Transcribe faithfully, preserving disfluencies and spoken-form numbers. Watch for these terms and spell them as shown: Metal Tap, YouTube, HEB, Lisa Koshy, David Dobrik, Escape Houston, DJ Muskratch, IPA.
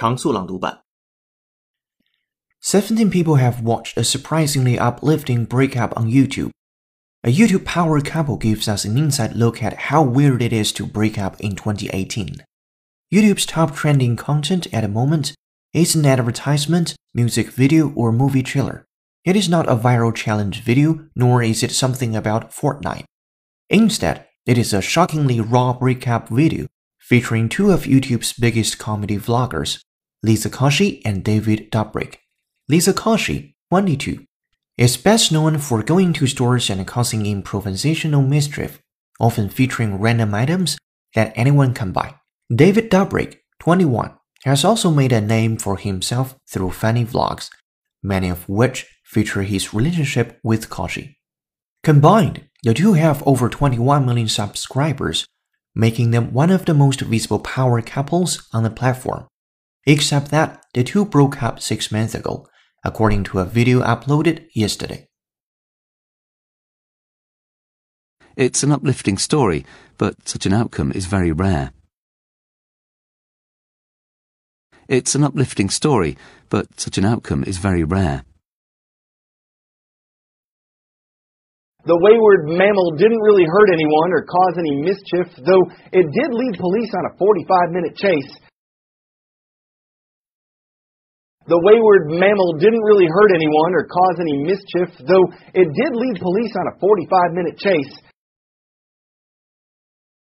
常速朗读版。seventeen people have watched a surprisingly uplifting breakup on YouTube. A YouTube-powered couple gives us an inside look at how weird it is to break up in twenty eighteen. YouTube's top trending content at the moment is an advertisement, music video, or movie trailer. It is not a viral challenge video, nor is it something about Fortnite. Instead, it is a shockingly raw breakup video featuring two of YouTube's biggest comedy vloggers, Lisa Koshy and David Dobrik. Lisa Koshy, twenty-two, is best known for going to stores and causing improvisational mischief, often featuring random items that anyone can buy. David Dobrik, twenty-one, has also made a name for himself through funny vlogs, many of which feature his relationship with Koshy. Combined, the two have over twenty-one million subscribers, making them one of the most visible power couples on the platform. Except that the two broke up six months ago, according to a video uploaded yesterday. It's an uplifting story, but such an outcome is very rare. It's an uplifting story, but such an outcome is very rare. The wayward mammal didn't really hurt anyone or cause any mischief, though it did lead police on a forty-five minute chase. The wayward mammal didn't really hurt anyone or cause any mischief, though it did lead police on a forty-five minute chase.